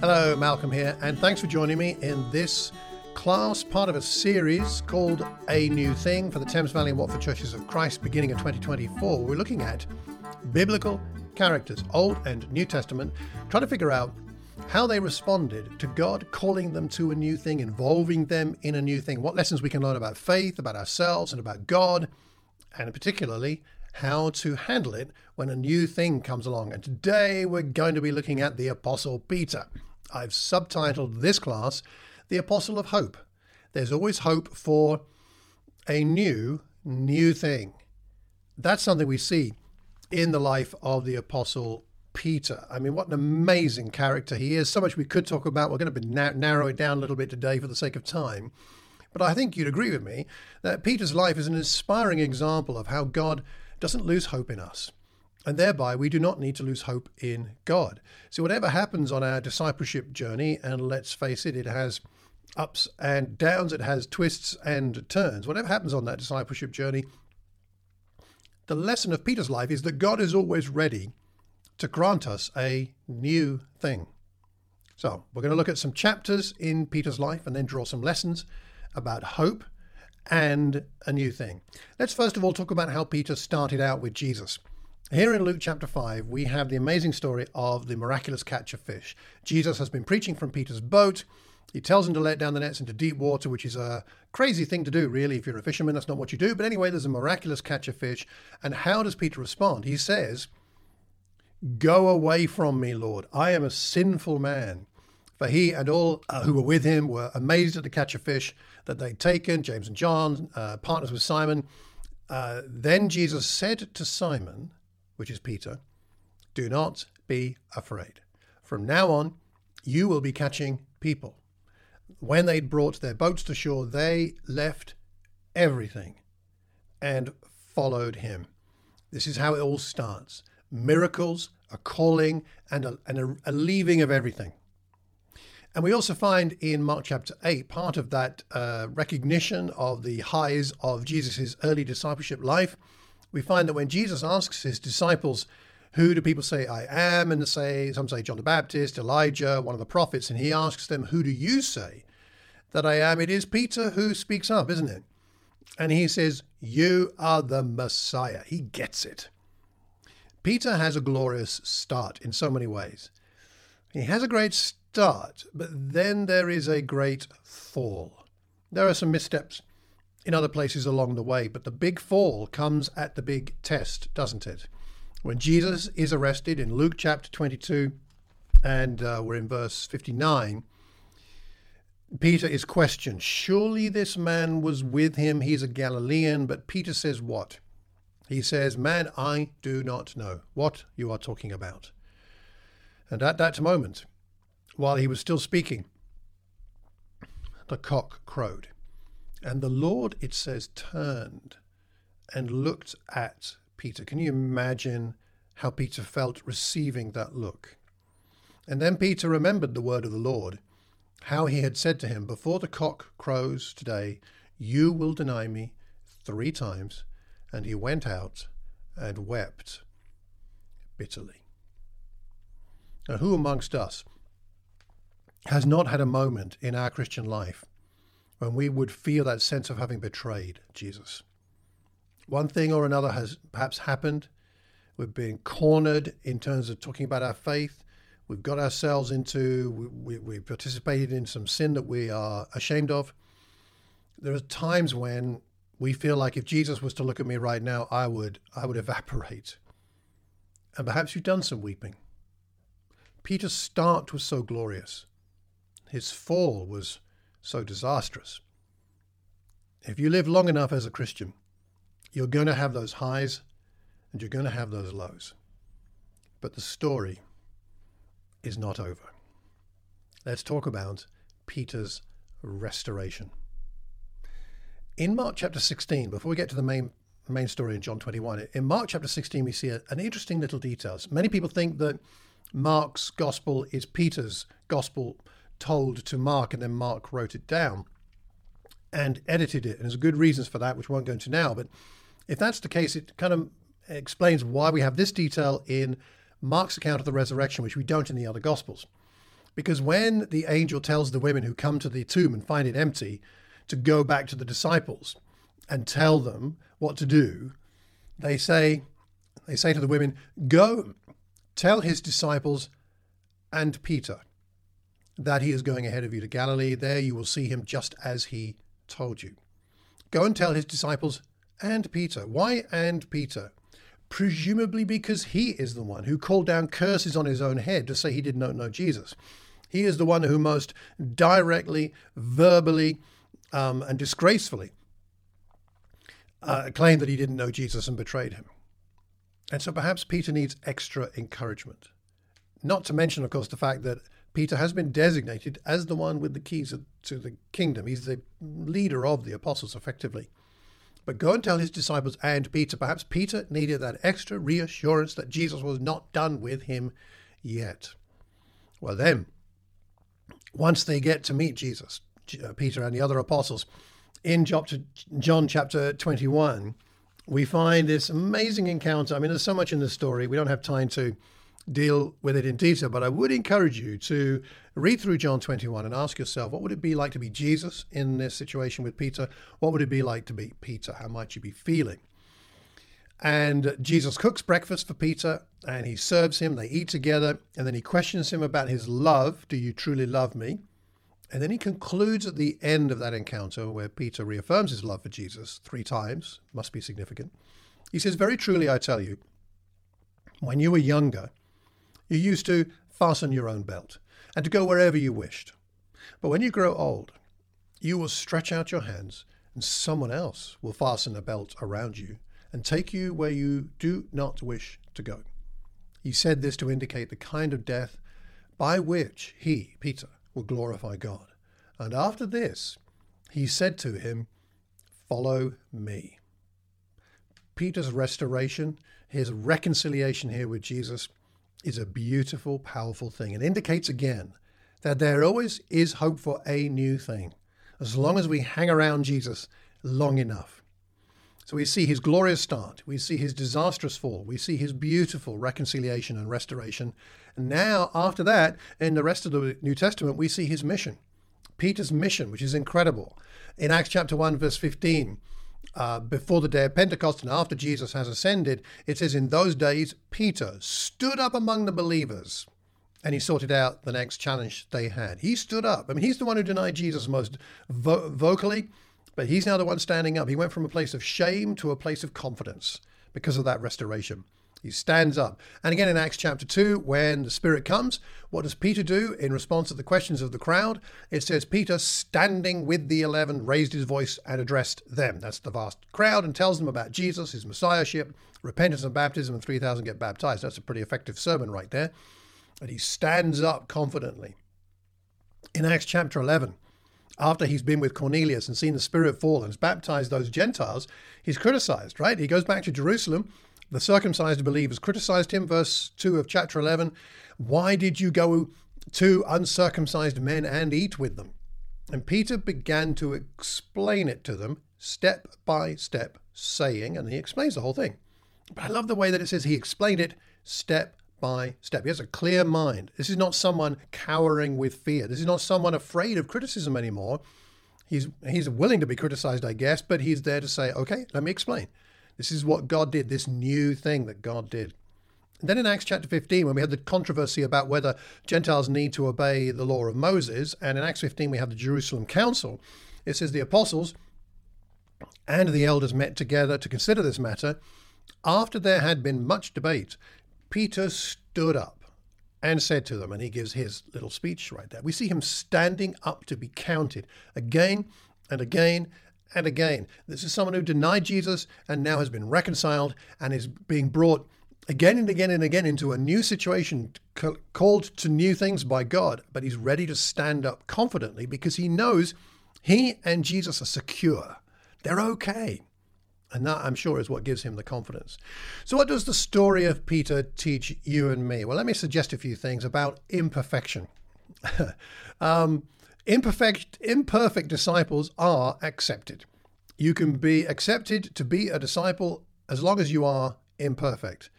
Hello, Malcolm here, and thanks for joining me in this class, part of a series called A New Thing for the Thames Valley and Watford Churches of Christ, beginning in 2024. We're looking at biblical characters, Old and New Testament, trying to figure out how they responded to God calling them to a new thing, involving them in a new thing, what lessons we can learn about faith, about ourselves, and about God, and particularly how to handle it when a new thing comes along. And today we're going to be looking at the Apostle Peter. I've subtitled this class, The Apostle of Hope. There's always hope for a new thing. That's something we see in the life of the Apostle Peter. I mean, what an amazing character he is. So much we could talk about. We're going to narrow it down a little bit today for the sake of time. But I think you'd agree with me that Peter's life is an inspiring example of how God doesn't lose hope in us. And thereby, we do not need to lose hope in God. So whatever happens on our discipleship journey, and let's face it, it has ups and downs, it has twists and turns. Whatever happens on that discipleship journey, the lesson of Peter's life is that God is always ready to grant us a new thing. So we're going to look at some chapters in Peter's life and then draw some lessons about hope and a new thing. Let's first of all talk about how Peter started out with Jesus. Here in Luke chapter 5, we have the amazing story of the miraculous catch of fish. Jesus has been preaching from Peter's boat. He tells him to let down the nets into deep water, which is a crazy thing to do, really. If you're a fisherman, that's not what you do. But anyway, there's a miraculous catch of fish. And how does Peter respond? He says, "Go away from me, Lord. I am a sinful man." For he and all who were with him were amazed at the catch of fish that they'd taken. James and John, partners with Simon. Then Jesus said to Simon, which is Peter, "Do not be afraid. From now on, you will be catching people." When they'd brought their boats to shore, they left everything and followed him. This is how it all starts. Miracles, a calling, and a leaving of everything. And we also find in Mark chapter 8, part of that recognition of the highs of Jesus' early discipleship life. We find that when Jesus asks his disciples, "Who do people say I am?" and some say John the Baptist, Elijah, one of the prophets, and he asks them, "Who do you say that I am?" It is Peter who speaks up, isn't it? And he says, "You are the Messiah." He gets it. Peter has a glorious start in so many ways. He has a great start, but then there is a great fall. There are some missteps in other places along the way, but the big fall comes at the big test, doesn't it? When Jesus is arrested in Luke chapter 22, and we're in verse 59, Peter is questioned. Surely this man was with him. He's a Galilean. But Peter says what? He says, "Man, I do not know what you are talking about." And at that moment, while he was still speaking, the cock crowed. And the Lord, it says, turned and looked at Peter. Can you imagine how Peter felt receiving that look? And then Peter remembered the word of the Lord, how he had said to him, "Before the cock crows today, you will deny me 3 times. And he went out and wept bitterly. Now, who amongst us has not had a moment in our Christian life when we would feel that sense of having betrayed Jesus? One thing or another has perhaps happened. We've been cornered in terms of talking about our faith. We've got ourselves into, we participated in some sin that we are ashamed of. There are times when we feel like if Jesus was to look at me right now, I would evaporate. And perhaps you've done some weeping. Peter's start was so glorious. His fall was so disastrous. If you live long enough as a Christian, you're going to have those highs and you're going to have those lows. But the story is not over. Let's talk about Peter's restoration. In Mark chapter 16, before we get to the main story in John 21, in Mark chapter 16, we see an interesting little detail. Many people think that Mark's gospel is Peter's gospel told to Mark, and then Mark wrote it down and edited it. And there's good reasons for that, which we won't go into now. But if that's the case, it kind of explains why we have this detail in Mark's account of the resurrection, which we don't in the other Gospels. Because when the angel tells the women who come to the tomb and find it empty to go back to the disciples and tell them what to do, they say to the women, "Go, tell his disciples and Peter that he is going ahead of you to Galilee. There you will see him just as he told you." Go and tell his disciples and Peter. Why and Peter? Presumably because he is the one who called down curses on his own head to say he did not know Jesus. He is the one who most directly, verbally, and disgracefully claimed that he didn't know Jesus and betrayed him. And so perhaps Peter needs extra encouragement. Not to mention, of course, the fact that Peter has been designated as the one with the keys to the kingdom. He's the leader of the apostles, effectively. But go and tell his disciples and Peter. Perhaps Peter needed that extra reassurance that Jesus was not done with him yet. Well, then, once they get to meet Jesus, Peter and the other apostles, in John chapter 21, we find this amazing encounter. I mean, there's so much in the story. We don't have time to deal with it in detail, but I would encourage you to read through John 21 and ask yourself, what would it be like to be Jesus in this situation with Peter? What would it be like to be Peter? How might you be feeling? And Jesus cooks breakfast for Peter, and he serves him. They eat together, and then he questions him about his love. Do you truly love me? And then he concludes at the end of that encounter where Peter reaffirms his love for Jesus 3 times. Must be significant. He says, "Very truly I tell you, when you were younger, you used to fasten your own belt and to go wherever you wished. But when you grow old, you will stretch out your hands and someone else will fasten a belt around you and take you where you do not wish to go." He said this to indicate the kind of death by which he, Peter, will glorify God. And after this, he said to him, "Follow me." Peter's restoration, his reconciliation here with Jesus, is a beautiful, powerful thing, and indicates again that there always is hope for a new thing, as long as we hang around Jesus long enough. So we see his glorious start, we see his disastrous fall, we see his beautiful reconciliation and restoration. And now, after that, in the rest of the New Testament, we see his mission, Peter's mission, which is incredible. In Acts chapter 1, verse 15, before the day of Pentecost and after Jesus has ascended, it says, "In those days, Peter stood up among the believers," and he sorted out the next challenge they had. He stood up. I mean, he's the one who denied Jesus most vocally, but he's now the one standing up. He went from a place of shame to a place of confidence because of that restoration. He stands up. And again, in Acts chapter 2, when the Spirit comes, what does Peter do in response to the questions of the crowd? It says, "Peter, standing with the 11, raised his voice and addressed them." That's the vast crowd, and tells them about Jesus, his messiahship, repentance and baptism, and 3,000 get baptized. That's a pretty effective sermon right there. And he stands up confidently. In Acts chapter 11, after he's been with Cornelius and seen the Spirit fall and has baptized those Gentiles, he's criticized, right? He goes back to Jerusalem. The circumcised believers criticized him, verse 2 of chapter 11. "Why did you go to uncircumcised men and eat with them?" And Peter began to explain it to them step by step, saying, and he explains the whole thing. But I love the way that it says he explained it step by step. He has a clear mind. This is not someone cowering with fear. This is not someone afraid of criticism anymore. He's willing to be criticized, I guess, but he's there to say, okay, let me explain. This is what God did, this new thing that God did. And then in Acts chapter 15, when we had the controversy about whether Gentiles need to obey the law of Moses, and in Acts 15 we have the Jerusalem Council, it says the apostles and the elders met together to consider this matter. After there had been much debate, Peter stood up and said to them, and he gives his little speech right there. We see him standing up to be counted again and again and again. This is someone who denied Jesus and now has been reconciled and is being brought again and again and again into a new situation, called to new things by God, but he's ready to stand up confidently because he knows he and Jesus are secure. They're okay. And that, I'm sure, is what gives him the confidence. So what does the story of Peter teach you and me? Well, let me suggest a few things about imperfection. Imperfect disciples are accepted. You can be accepted to be a disciple as long as you are imperfect.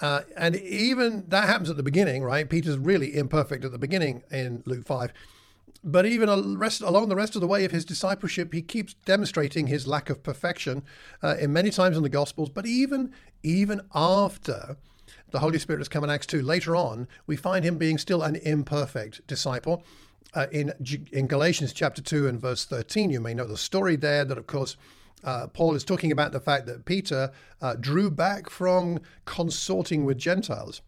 And even that happens at the beginning, right? Peter's really imperfect at the beginning in Luke 5. But even along the rest of the way of his discipleship, he keeps demonstrating his lack of perfection in many times in the Gospels. But even after the Holy Spirit has come in Acts 2, later on, we find him being still an imperfect disciple. In Galatians chapter 2 and verse 13, you may know the story there that, of course, Paul is talking about the fact that Peter drew back from consorting with Gentiles.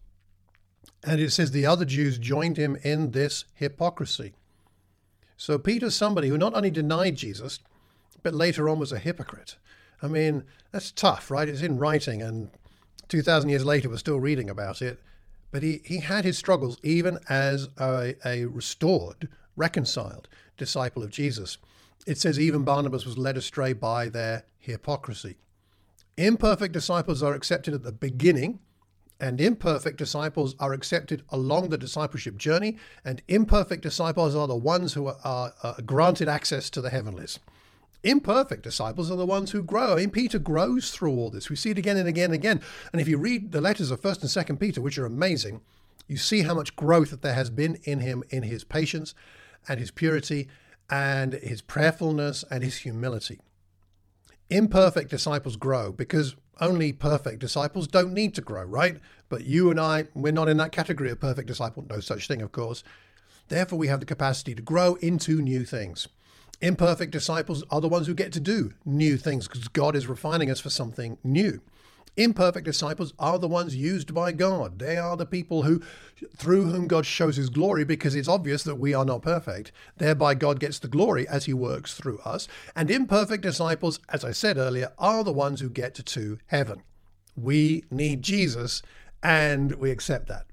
And it says the other Jews joined him in this hypocrisy. So Peter's somebody who not only denied Jesus, but later on was a hypocrite. I mean, that's tough, right? It's in writing, and 2,000 years later, we're still reading about it. But he had his struggles even as a restored, reconciled disciple of Jesus. It says even Barnabas was led astray by their hypocrisy. Imperfect disciples are accepted at the beginning, and imperfect disciples are accepted along the discipleship journey, and imperfect disciples are the ones who are granted access to the heavenlies. Imperfect disciples are the ones who grow. I mean, Peter grows through all this. We see it again and again and again. And if you read the letters of 1st and 2nd Peter, which are amazing, you see how much growth that there has been in him, in his patience and his purity and his prayerfulness and his humility. Imperfect disciples grow because only perfect disciples don't need to grow, right? But you and I, we're not in that category of perfect disciple. No such thing, of course. Therefore, we have the capacity to grow into new things. Imperfect disciples are the ones who get to do new things because God is refining us for something new. Imperfect disciples are the ones used by God. They are the people through whom God shows his glory, because it's obvious that we are not perfect. Thereby God gets the glory as he works through us. And imperfect disciples, as I said earlier, are the ones who get to heaven. We need Jesus, and we accept that.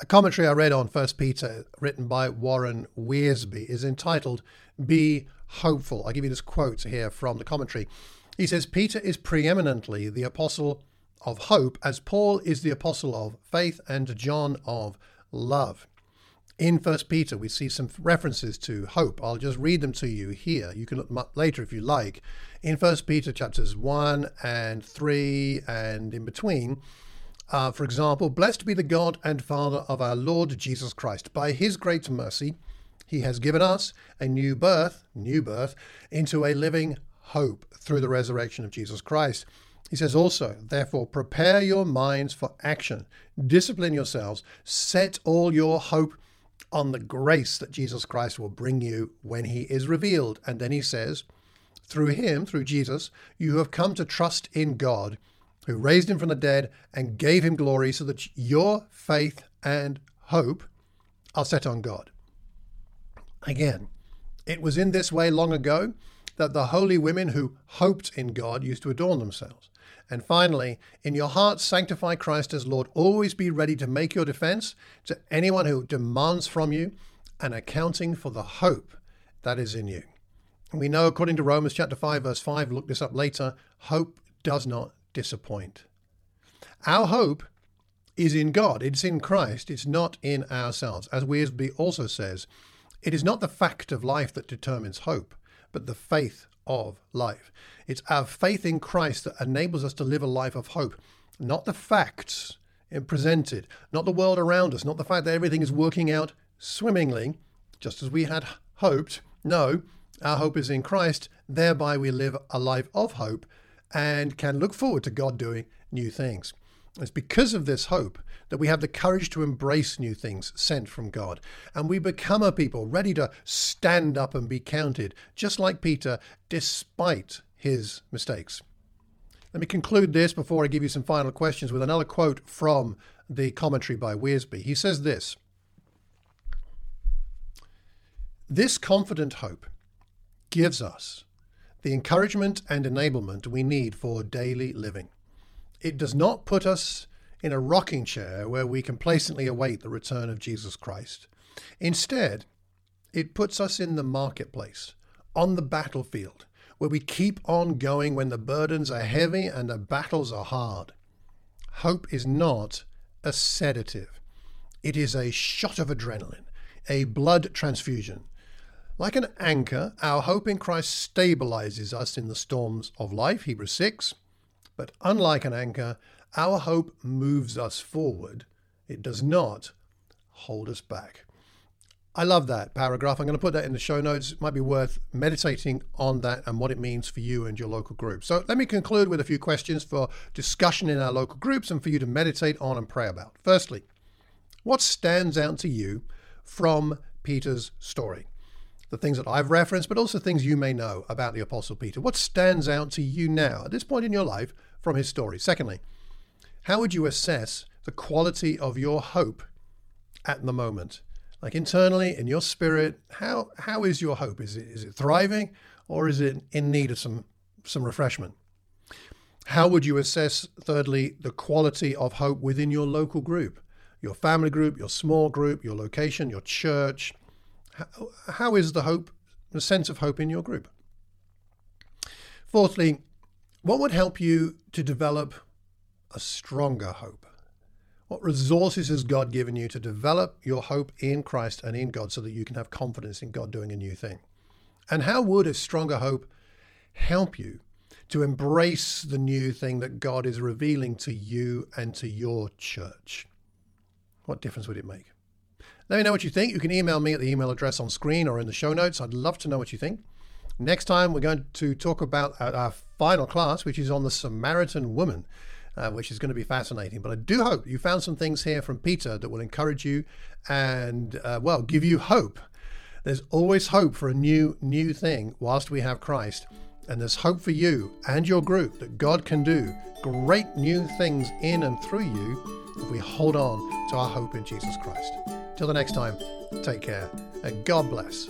A commentary I read on First Peter, written by Warren Wearsby, is entitled Be Hopeful. I'll give you this quote here from the commentary. He says, Peter is preeminently the apostle of hope, as Paul is the apostle of faith and John of love. In 1 Peter, we see some references to hope. I'll just read them to you here. You can look them up later if you like. In 1 Peter chapters 1 and 3 and in between, for example, blessed be the God and Father of our Lord Jesus Christ. By his great mercy, he has given us a new birth, into a living hope through the resurrection of Jesus Christ. He says also, therefore, prepare your minds for action, discipline yourselves, set all your hope on the grace that Jesus Christ will bring you when he is revealed. And then he says, through him, through Jesus, you have come to trust in God, who raised him from the dead and gave him glory, so that your faith and hope are set on God. Again, it was in this way long ago that the holy women who hoped in God used to adorn themselves. And finally, in your hearts sanctify Christ as Lord. Always be ready to make your defense to anyone who demands from you an accounting for the hope that is in you. We know, according to Romans chapter 5, verse 5, look this up later, hope does not disappoint. Our hope is in God. It's in Christ. It's not in ourselves. As Wearsby also says, it is not the fact of life that determines hope, but the faith of life. It's our faith in Christ that enables us to live a life of hope, not the facts presented, not the world around us, not the fact that everything is working out swimmingly, just as we had hoped. No, our hope is in Christ. Thereby we live a life of hope and can look forward to God doing new things. It's because of this hope that we have the courage to embrace new things sent from God. And we become a people ready to stand up and be counted, just like Peter, despite his mistakes. Let me conclude this before I give you some final questions with another quote from the commentary by Wearsby. He says this, "This confident hope gives us the encouragement and enablement we need for daily living. It does not put us in a rocking chair where we complacently await the return of Jesus Christ. Instead, it puts us in the marketplace, on the battlefield, where we keep on going when the burdens are heavy and the battles are hard. Hope is not a sedative. It is a shot of adrenaline, a blood transfusion. Like an anchor, our hope in Christ stabilizes us in the storms of life, Hebrews 6. But unlike an anchor, Our hope moves us forward. It does not hold us back. I love that paragraph. I'm going to put that in the show notes. It might be worth meditating on that and what it means for you and your local group. So let me conclude with a few questions for discussion in our local groups and for you to meditate on and pray about. Firstly, what stands out to you from Peter's story? The things that I've referenced, but also things you may know about the Apostle Peter. What stands out to you now at this point in your life from his story? Secondly, how would you assess the quality of your hope at the moment? Like internally, in your spirit, how is your hope? Is it thriving, or is it in need of some refreshment? How would you assess, thirdly, the quality of hope within your local group, your family group, your small group, your location, your church? How is the sense of hope in your group? Fourthly, what would help you to develop a stronger hope? What resources has God given you to develop your hope in Christ and in God so that you can have confidence in God doing a new thing? And how would a stronger hope help you to embrace the new thing that God is revealing to you and to your church? What difference would it make? Let me know what you think. You can email me at the email address on screen or in the show notes. I'd love to know what you think. Next time, we're going to talk about our final class, which is on the Samaritan woman. Which is going to be fascinating. But I do hope you found some things here from Peter that will encourage you and, give you hope. There's always hope for a new thing whilst we have Christ. And there's hope for you and your group that God can do great new things in and through you if we hold on to our hope in Jesus Christ. Till the next time, take care and God bless.